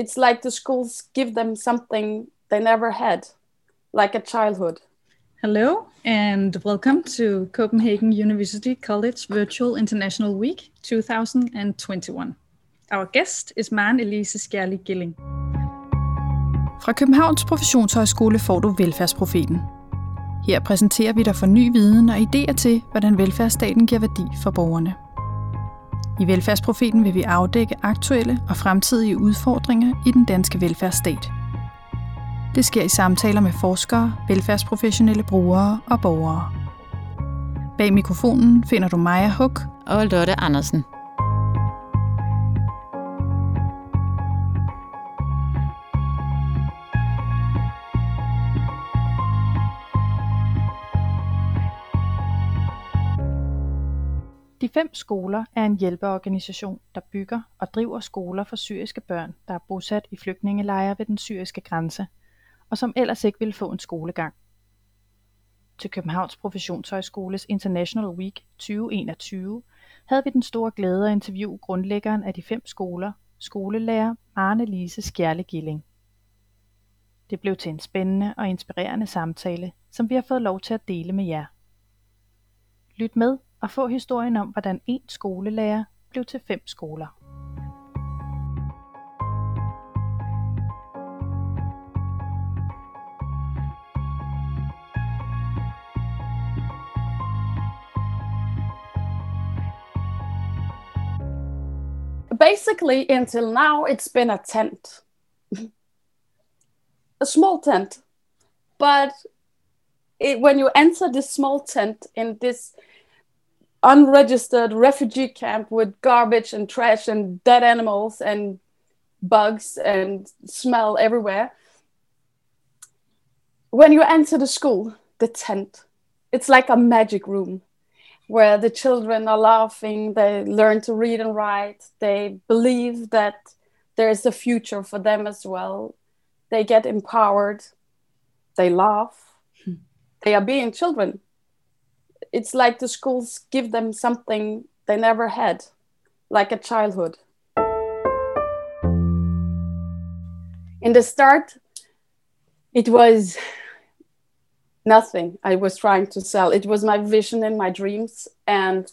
It's like the schools give them something they never had, like a childhood. Hello and welcome to Copenhagen University College Virtual International Week 2021. Our guest is Maren-Elise Skjærlig Gilling. Fra Københavns Professionshøjskole får du Velfærdsprofeten. Her præsenterer vi dig for ny viden og idéer til, hvordan velfærdsstaten giver værdi for borgerne. I Velfærdsprofeten vil vi afdække aktuelle og fremtidige udfordringer i den danske velfærdsstat. Det sker i samtaler med forskere, velfærdsprofessionelle brugere og borgere. Bag mikrofonen finder du Maja Huk og Lotte Andersen. De Fem Skoler er en hjælpeorganisation, der bygger og driver skoler for syriske børn, der er bosat i flygtningelejre ved den syriske grænse, og som ellers ikke ville få en skolegang. Til Københavns Professionshøjskoles International Week 2021 havde vi den store glæde at interviewe grundlæggeren af De Fem Skoler, skolelærer Maren-Elise Skjærlig Gilling. Det blev til en spændende og inspirerende samtale, som vi har fået lov til at dele med jer. Lyt med og få historien om, hvordan én skolelærer blev til 5 skoler. Basically, until now, it's been a tent. A small tent. But when you enter this small tent in this unregistered refugee camp with garbage and trash and dead animals and bugs and smell everywhere, when you enter the school, the tent, it's like a magic room where the children are laughing, they learn to read and write, they believe that there is a future for them as well, they get empowered, they laugh, they are being children. It's like the schools give them something they never had, like a childhood. In the start, it was nothing I was trying to sell. It was my vision and my dreams. And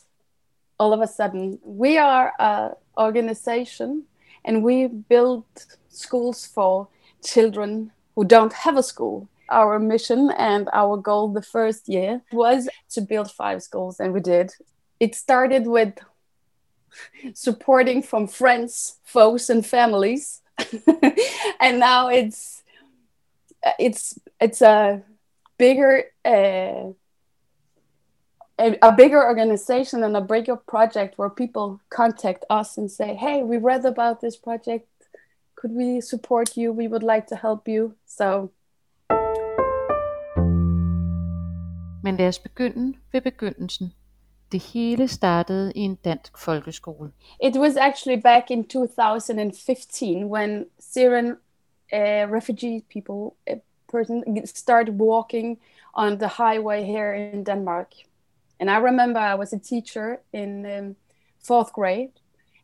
all of a sudden, we are an organization and we build schools for children who don't have a school. Our mission and our goal the first year was to build 5 schools, and we did. It started with supporting from friends, foes, and families, and now it's a bigger organization and a bigger project where people contact us and say, "Hey, we read about this project. Could we support you? We would like to help you." So. Men lad os begynde ved begyndelsen. Det hele startede i en dansk folkeskole. It was actually back in 2015 when Syrian refugee people started walking on the highway here in Denmark. And I remember I was a teacher in 4th grade,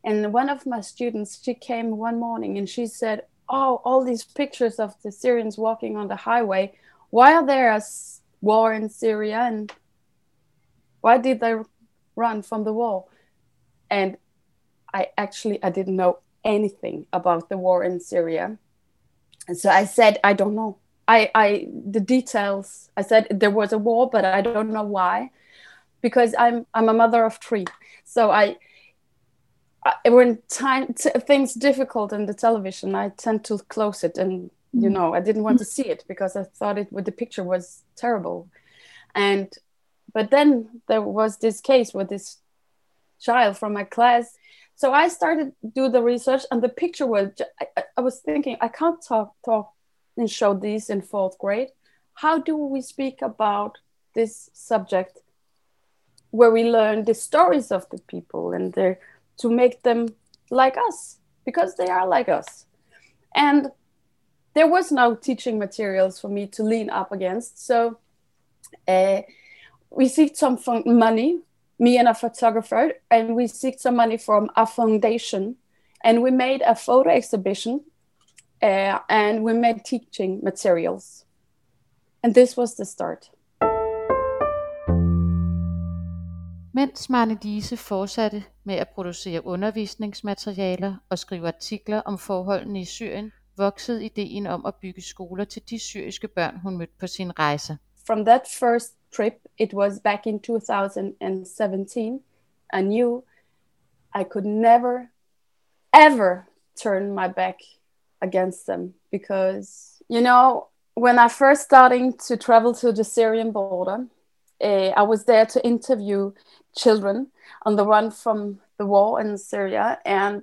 and one of my students, she came one morning and she said, "Oh, all these pictures of the Syrians walking on the highway. Why are there a war in Syria, and why did they run from the war?" And I didn't know anything about the war in Syria, and so I said, "I don't know. The details." I said there was a war, but I don't know why, because I'm a mother of 3. So I when things difficult in the television, I tend to close it and. You know, I didn't want to see it because I thought the picture was terrible. But then there was this case with this child from my class. So I started to do the research, and the picture was, I was thinking, I can't talk and show these in 4th grade. How do we speak about this subject where we learn the stories of the people and to make them like us, because they are like us. And there was no teaching materials for me to lean up against. So we seeked some money, me and a photographer, and we seeked some money from a foundation. And we made a photo exhibition and we made teaching materials. And this was the start. Mens Maren-Elise fortsatte med at producere undervisningsmaterialer og skrive artikler om forholdene i Syrien, voksede ideen om at bygge skoler til de syriske børn, hun mødte på sin rejse. From that first trip, it was back in 2017, I knew I could never, ever turn my back against them. Because, you know, when I first starting to travel to the Syrian border, I was there to interview children on the run from the war in Syria, and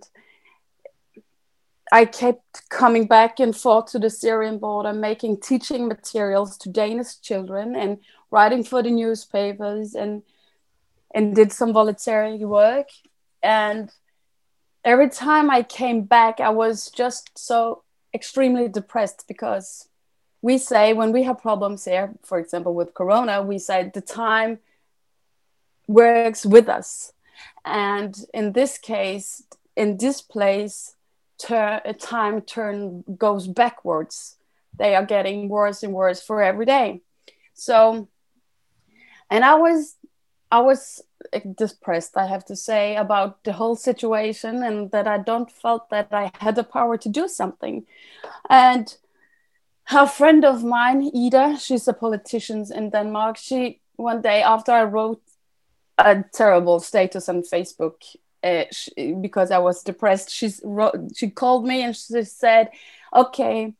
I kept coming back and forth to the Syrian border, making teaching materials to Danish children and writing for the newspapers, and did some voluntary work. And every time I came back, I was just so extremely depressed, because we say when we have problems here, for example with Corona, we say the time works with us. And in this case, in this place, time goes backwards. They are getting worse and worse for every day. So, and I was depressed, I have to say, about the whole situation, and that I don't felt that I had the power to do something. And a friend of mine, Ida, she's a politician in Denmark, she, one day after I wrote a terrible status on Facebook, because I was depressed, she called me and she said, okay,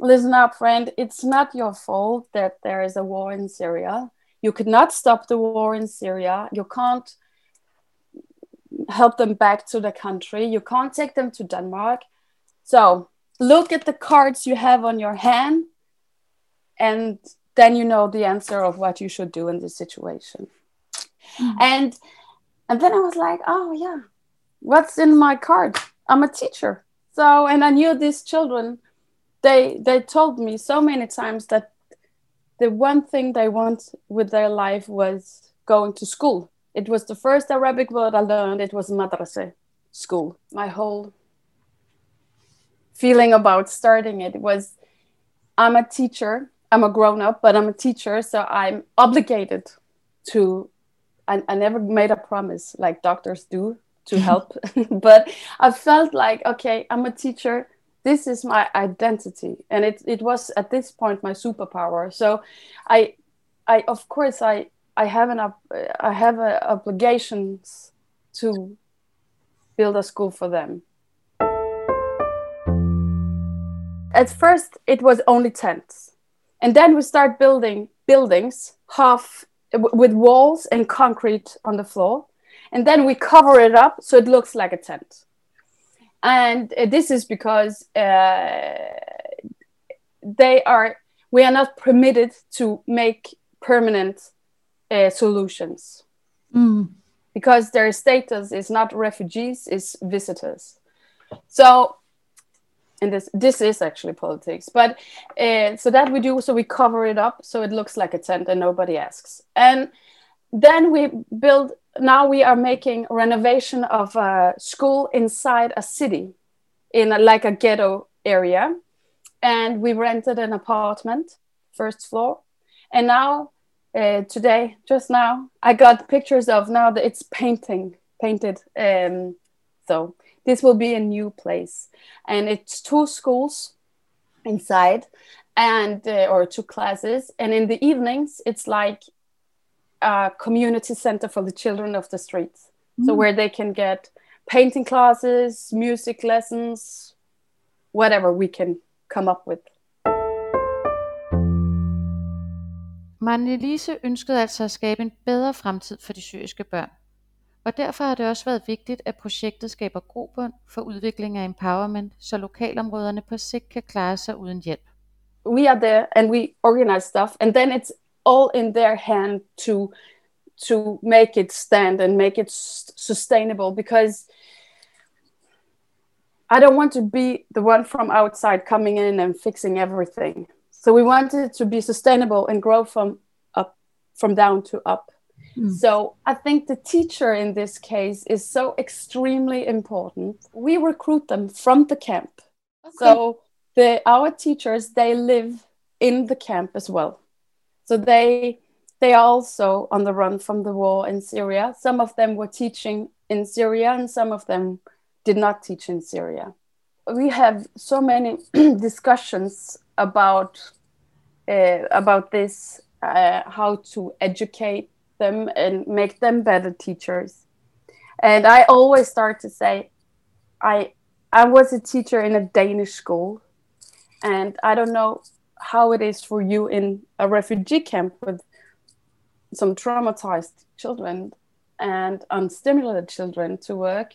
listen up, friend, it's not your fault that there is a war in Syria. You could not stop the war in Syria. You can't help them back to the country. You can't take them to Denmark. So look at the cards you have on your hand, and then you know the answer of what you should do in this situation. Mm. And then I was like, oh yeah, what's in my card? I'm a teacher. So, and I knew these children, they told me so many times that the one thing they want with their life was going to school. It was the first Arabic word I learned. It was madrasa, school. My whole feeling about starting it was, I'm a teacher. I'm a grown-up, but I'm a teacher, so I'm obligated to. I never made a promise like doctors do to help, but I felt like, okay, I'm a teacher. This is my identity, and it was at this point my superpower. So, I of course I have obligations to build a school for them. At first, it was only tents, and then we start building buildings half with walls and concrete on the floor, and then we cover it up so it looks like a tent. And this is because we are not permitted to make permanent solutions. Mm. Because their status is not refugees, it's visitors. So, and this is actually politics, but so that we do, so we cover it up so it looks like a tent and nobody asks. And then we build. Now we are making renovation of a school inside a city in like a ghetto area. And we rented an apartment, first floor. And now, today, just now, I got pictures of now that it's painted. So this will be a new place. And it's 2 schools inside, and or 2 classes. And in the evenings, it's like a community center for the children of the streets. Mm. So where they can get painting classes, music lessons, whatever we can come up with. Maren-Elise ønskede altså at skabe en bedre fremtid for de syriske børn. Og derfor har det også været vigtigt, at projektet skaber grobund for udvikling af empowerment, så lokalområderne på sigt kan klare sig uden hjælp. We are there, and we organize stuff, and then it's all in their hand to make it stand and make it sustainable, because I don't want to be the one from outside coming in and fixing everything. So we want it to be sustainable and grow from down to up. Mm. So I think the teacher in this case is so extremely important. We recruit them from the camp. Okay. So our teachers, they live in the camp as well. So they are also on the run from the war in Syria. Some of them were teaching in Syria and some of them did not teach in Syria. We have so many discussions about this, how to educate them and make them better teachers. And I always start to say, I was a teacher in a Danish school, and I don't know how it is for you in a refugee camp with some traumatized children and unstimulated children to work.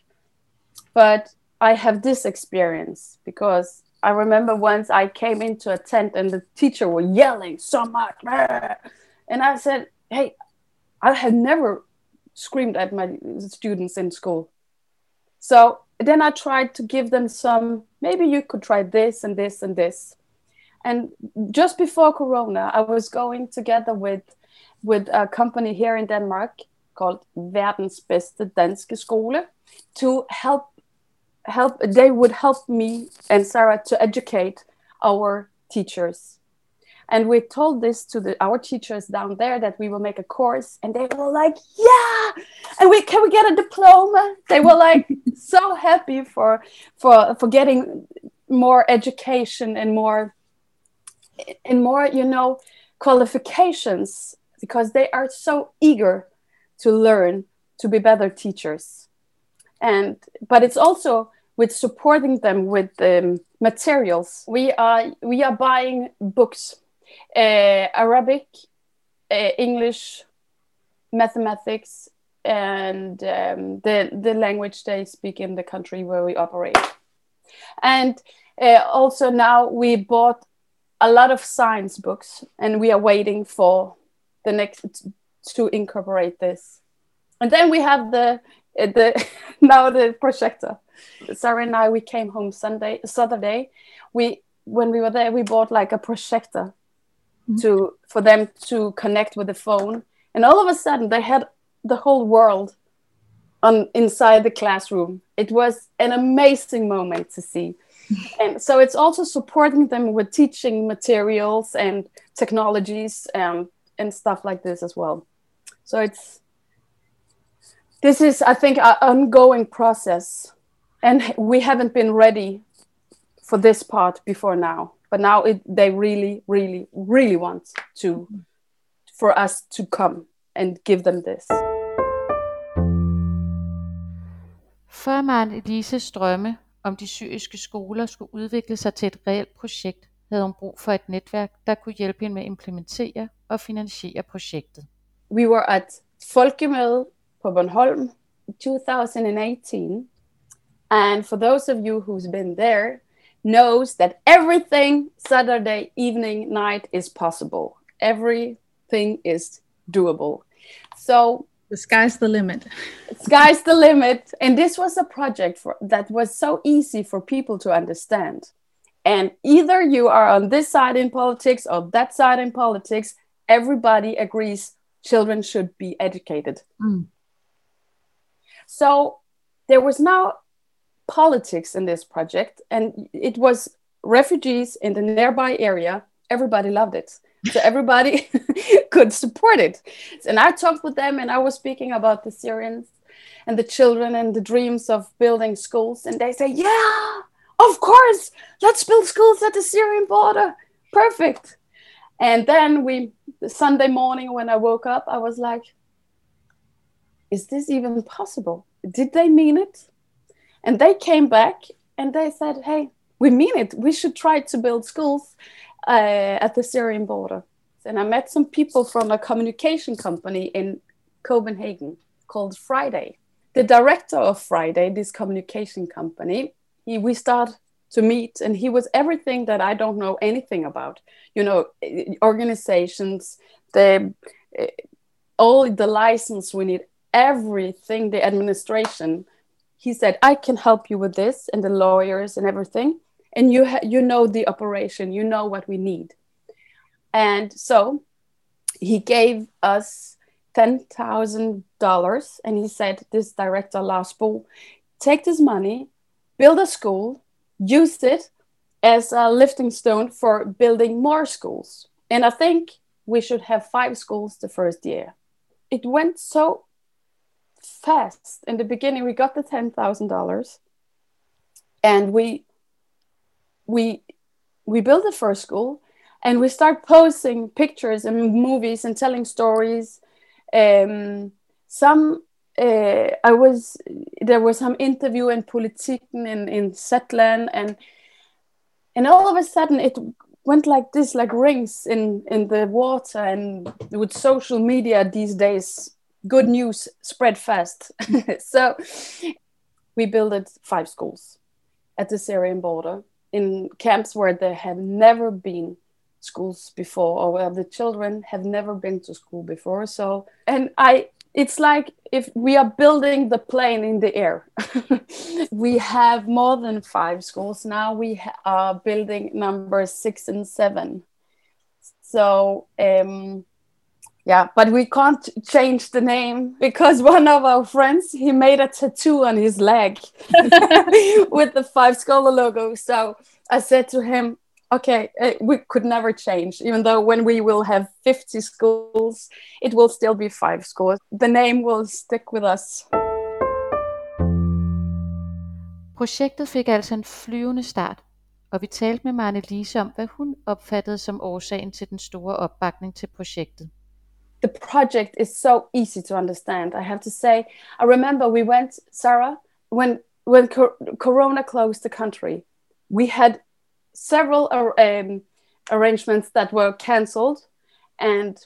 But I have this experience because I remember once I came into a tent and the teacher was yelling so much. And I said, hey, I had never screamed at my students in school. So then I tried to give them some, maybe you could try this and this and this. And just before Corona, I was going together with a company here in Denmark called Verdens Bedste Danske Skole to help. They would help me and Sarah to educate our teachers. And we told this to our teachers down there that we will make a course, and they were like, yeah, and can we get a diploma? They were like so happy for getting more education and more, you know, qualifications, because they are so eager to learn, to be better teachers. But it's also with supporting them with materials. We are buying books. Arabic, English, mathematics, and the language they speak in the country where we operate. And also now we bought a lot of science books, and we are waiting for the next to incorporate this. And then we have the projector. Sarah and I, we came home Saturday. When we were there, we bought like a projector. For them to connect with the phone, and all of a sudden they had the whole world inside the classroom. It was an amazing moment to see, and so it's also supporting them with teaching materials and technologies and stuff like this as well. So this is I think an ongoing process, and we haven't been ready for this part before now. But now they really, really, really want for us to come and give them this. Før Maren-Elises drømme om de syriske skoler skulle udvikle sig til et reelt projekt, havde hun brug for et netværk, der kunne hjælpe hende med at implementere og finansiere projektet. We were at Folkemødet på Bornholm in 2018. And for those of you who's been there, knows that everything Saturday evening night is possible. Everything is doable. So the sky's the limit. Sky's the limit. And this was a project that was so easy for people to understand. And either you are on this side in politics or that side in politics, everybody agrees children should be educated. Mm. So there was now politics in this project, and it was refugees in the nearby area. Everybody loved it, so everybody could support it. And I talked with them, and I was speaking about the Syrians and the children and the dreams of building schools, and they say, yeah, of course, let's build schools at the Syrian border, perfect. And then Sunday morning when I woke up, I was like, is this even possible? Did they mean it? And they came back and they said, hey, we mean it. We should try to build schools at the Syrian border. And I met some people from a communication company in Copenhagen called Friday. The director of Friday, this communication company, we started to meet, and he was everything that I don't know anything about. You know, organizations, all the license we need, everything, the administration. He said, I can help you with this and the lawyers and everything. And you know the operation, you know what we need. And so he gave us $10,000. And he said, this director, Lars Paul, take this money, build a school, use it, as a lifting stone for building more schools. And I think we should have 5 schools the first year. It went so fast. In the beginning, we got the $10,000 and we built the first school, and we start posting pictures and movies and telling stories. There was some interview in Politiken in Setland, and all of a sudden it went like this, like rings in the water. And with social media these days, good news spread fast. So we built 5 schools at the Syrian border, in camps where there have never been schools before, or where the children have never been to school before. So, and it's like if we are building the plane in the air. We have more than 5 schools now. We are building number 6 and 7. So, yeah, but we can't change the name because one of our friends, he made a tattoo on his leg with the 5 Scholar logo. So I said to him, okay, we could never change, even though when we will have 50 schools, it will still be 5 schools. The name will stick with us. Projektet fik altså en flyvende start, og vi talte med Maren-Elise om, hvad hun opfattede som årsagen til den store opbakning til projektet. The project is so easy to understand, I have to say. I remember we went, Sarah, when Corona closed the country, we had several arrangements that were cancelled, and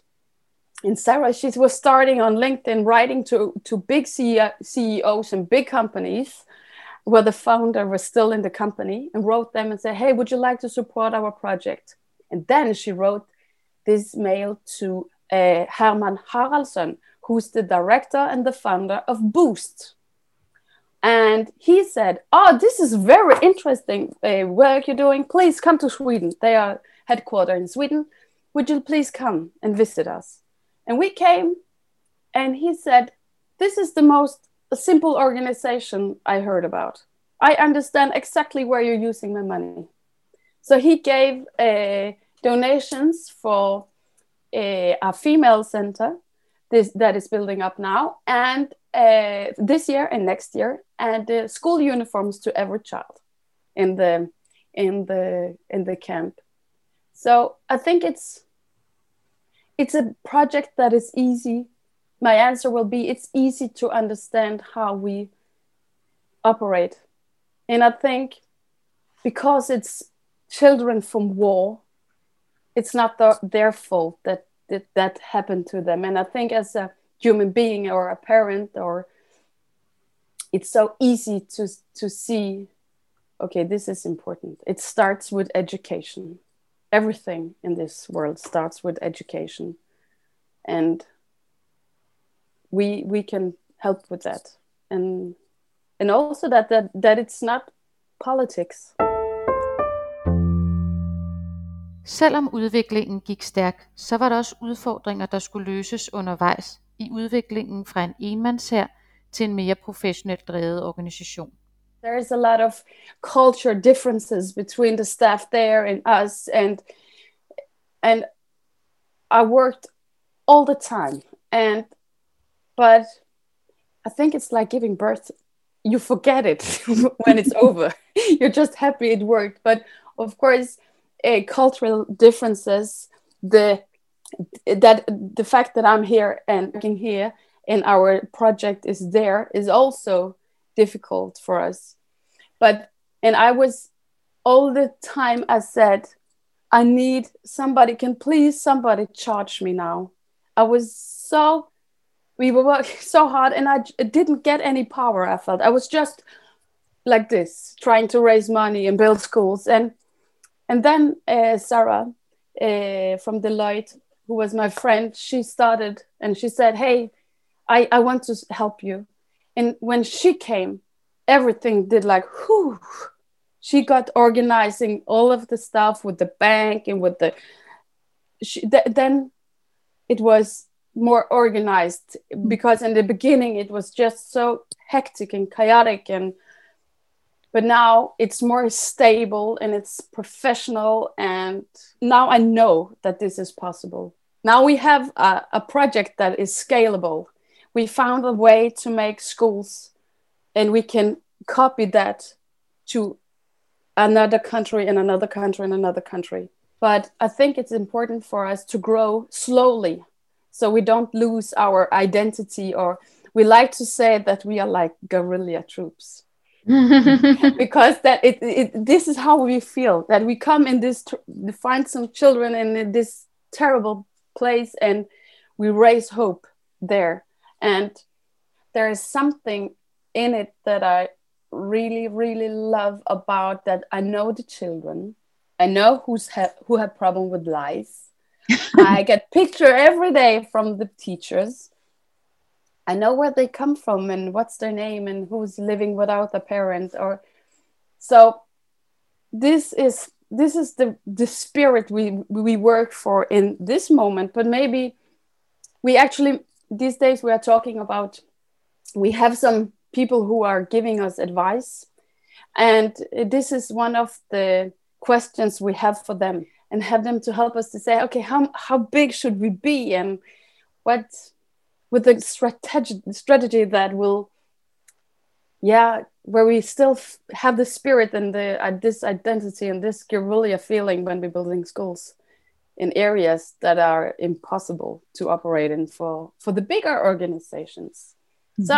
Sarah, she was starting on LinkedIn writing to big CEOs and big companies where the founder was still in the company, and wrote them and said, hey, would you like to support our project? And then she wrote this mail to Herman Haraldsson, who's the director and the founder of Boost. And he said, oh, this is very interesting work you're doing. Please come to Sweden. They are headquartered in Sweden. Would you please come and visit us? And we came, and he said, this is the most simple organization I heard about. I understand exactly where you're using my money. So he gave donations for a female center that is building up now, and this year and next year, and school uniforms to every child in the camp. So I think it's a project that is easy. My answer will be it's easy to understand how we operate, and I think because it's children from war, it's not their fault that happened to them. And I think as a human being or a parent, or it's so easy to see, okay, this is important. It starts with education. Everything in this world starts with education, and we can help with that, and also that it's not politics. Selvom udviklingen gik stærkt, så var der også udfordringer, der skulle løses undervejs i udviklingen fra en enmandshær til en mere professionelt drevet organisation. There is a lot of culture differences between the staff there and us, and I worked all the time, but I think it's like giving birth. You forget it when it's over. You're just happy it worked, but of course cultural differences, the fact that I'm here and working here and our project is there is also difficult for us. But I was all the time, I said, I need somebody, somebody charge me now. We were working so hard, and I didn't get any power, I felt. I was just like this, trying to raise money and build schools, and then Sarah from Deloitte, who was my friend, she started and she said, hey, I want to help you. And when she came, everything did like, whew. She got organizing all of the stuff with the bank and with the... Then it was more organized, because in the beginning it was just so hectic and chaotic, and But now it's more stable and it's professional. And now I know that this is possible. Now we have a project that is scalable. We found a way to make schools, and we can copy that to another country and another country and another country. But I think it's important for us to grow slowly so we don't lose our identity, or we like to say that we are like guerrilla troops. Because that this is how we feel, that we come in this find some children in this terrible place and we raise hope there. And there is something in it that I really, really love about that. I know the children. I know who have problem with lies. I get picture every day from the teachers. I know where they come from and what's their name and who's living without a parent. Or so this is the spirit we work for in this moment. But maybe we actually these days we are talking about, we have some people who are giving us advice, and this is one of the questions we have for them, and have them to help us to say, okay, how big should we be, and what with the strategy that will, where we still have the spirit and the this identity and this guerrilla feeling when we're building schools in areas that are impossible to operate in for the bigger organizations. Mm-hmm. So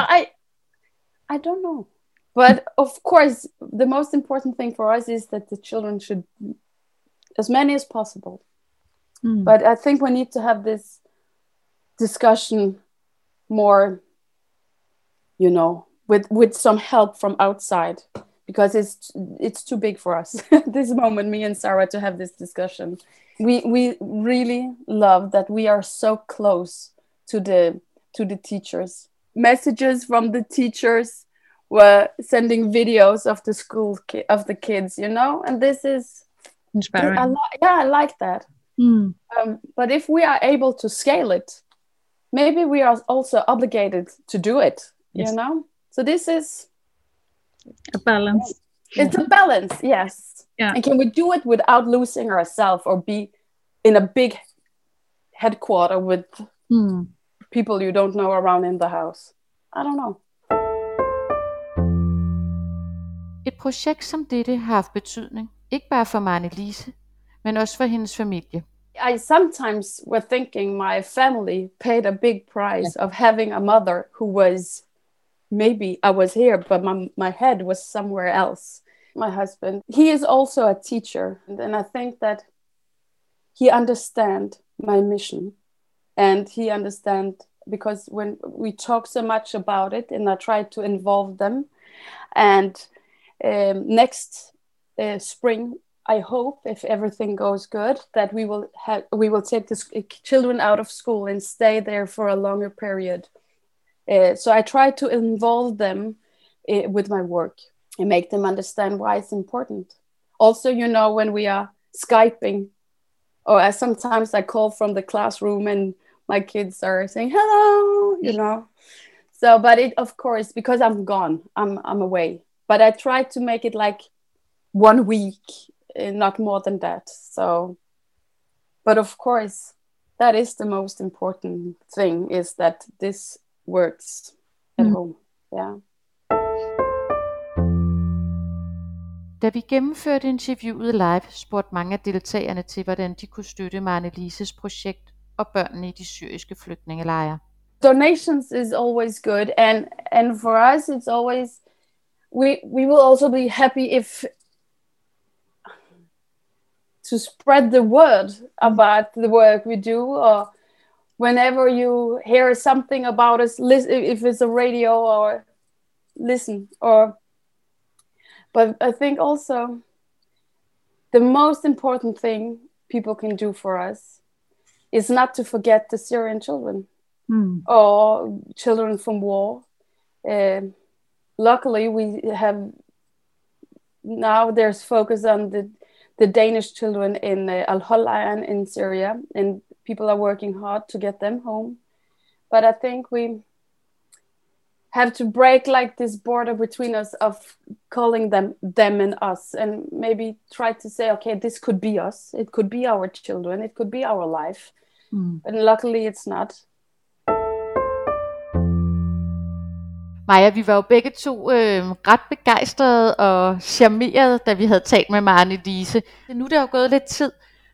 I don't know. But of course, the most important thing for us is that the children should, as many as possible. Mm. But I think we need to have this discussion more, with some help from outside, because it's too big for us. This moment, me and Sarah, to have this discussion. We really love that we are so close to the teachers. Messages from the teachers were sending videos of the school of the kids, and this is inspiring. I like that. Mm. But if we are able to scale it, maybe we are also obligated to do it. Yes. So this is a balance. It's a balance, yes. Yeah. And can we do it without losing ourselves or be in a big headquarter with people you don't know around in the house? I don't know. Et projekt som dette har haft betydning, ikke bare for Maren-Elise, men også for hendes familie. I sometimes were thinking my family paid a big price of having a mother who was, maybe I was here, but my head was somewhere else. My husband, he is also a teacher, and I think that he understands my mission, and he understands, because when we talk so much about it, and I try to involve them, and next spring, I hope, if everything goes good, that we will take the children out of school and stay there for a longer period. So I try to involve them with my work and make them understand why it's important. Also, when we are Skyping, or sometimes I call from the classroom and my kids are saying hello, So, but it, of course, because I'm gone, I'm away. But I try to make it like 1 week, not more than that. So, but of course, that is the most important thing, is that this works at home. Yeah. Da vi gennemførte interviewet live, spurgte mange af deltagerne til, hvordan de kunne støtte Maren-Elises projekt og børnene i de syriske flygtningelejre. Donations is always good, and for us it's always we will also be happy if to spread the word about the work we do, or whenever you hear something about us, listen, if it's a radio or listen, or, but I think also the most important thing people can do for us is not to forget the Syrian children or children from war. Luckily we have, now there's focus on the Danish children in Al-Hol in Syria, and people are working hard to get them home. But I think we have to break like this border between us of calling them and us, and maybe try to say, okay, this could be us, it could be our children, it could be our life. Mm. But luckily it's not. Maja, vi var jo begge to ret begejstrede og charmerede, da vi havde talt med Maren-Elise. Nu er der jo gået lidt tid.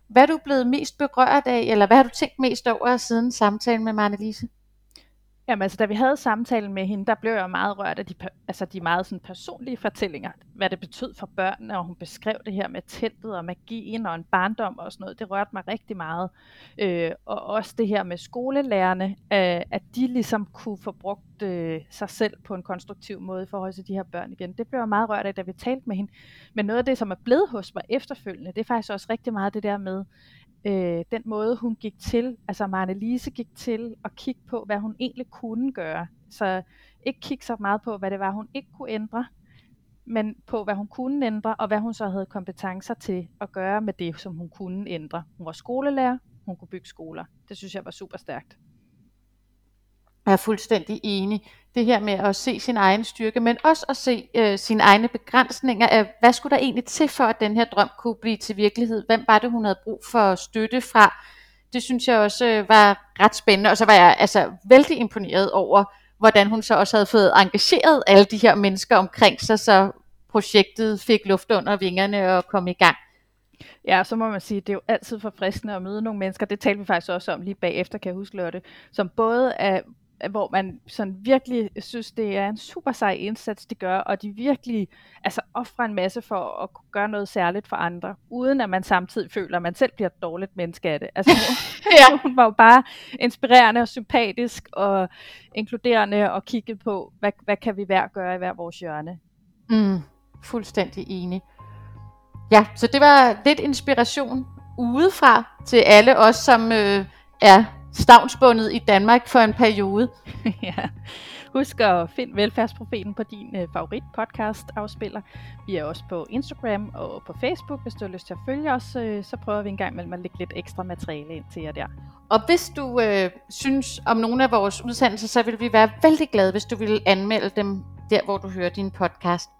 Hvad er du blevet mest berørt af, eller hvad har du tænkt mest over siden samtalen med Maren-Elise? Jamen altså, da vi havde samtalen med hende, der blev jeg meget rørt af de meget sådan, personlige fortællinger. Hvad det betød for børnene, og hun beskrev det her med teltet og magien og en barndom og sådan noget. Det rørte mig rigtig meget. Og også det her med skolelærerne, at de ligesom kunne få brugt sig selv på en konstruktiv måde for at holde de her børn igen. Det blev jeg meget rørt af, da vi talte med hende. Men noget af det, som er blevet hos mig efterfølgende, det er faktisk også rigtig meget det der med, den måde hun gik til, altså Maren-Elise gik til at kigge på, hvad hun egentlig kunne gøre. Så ikke kigge så meget på, hvad det var, hun ikke kunne ændre, men på, hvad hun kunne ændre, og hvad hun så havde kompetencer til at gøre med det, som hun kunne ændre. Hun var skolelærer, hun kunne bygge skoler. Det synes jeg var super stærkt. Jeg er fuldstændig enig. Det her med at se sin egen styrke, men også at se sine egne begrænsninger af, hvad skulle der egentlig til for, at den her drøm kunne blive til virkelighed? Hvem var det, hun havde brug for støtte fra? Det synes jeg også var ret spændende, og så var jeg altså vældig imponeret over, hvordan hun så også havde fået engageret alle de her mennesker omkring sig, så projektet fik luft under vingerne og kom i gang. Ja, så må man sige, det er jo altid forfriskende at møde nogle mennesker. Det talte vi faktisk også om lige bagefter, kan jeg huske, Lotte, som både er hvor man sådan virkelig synes, det er en super sej indsats, de gør, og de virkelig altså, offrer en masse for at gøre noget særligt for andre, uden at man samtidig føler, at man selv bliver et dårligt menneske af det. Altså, hun var jo bare inspirerende og sympatisk og inkluderende og kigge på, hvad kan vi hver gøre i hver vores hjørne. Mm, fuldstændig enig. Ja, så det var lidt inspiration udefra til alle os, som er stavnsbundet i Danmark for en periode. Ja. Husk at finde Velfærdsprofeten på din favorit podcast afspiller. Vi er også på Instagram og på Facebook. Hvis du har lyst til at følge os, så prøver vi en gang imellem at lægge lidt ekstra materiale ind til jer der. Og hvis du synes om nogle af vores udsendelser, så vil vi være vældig glade, hvis du vil anmelde dem der, hvor du hører din podcast.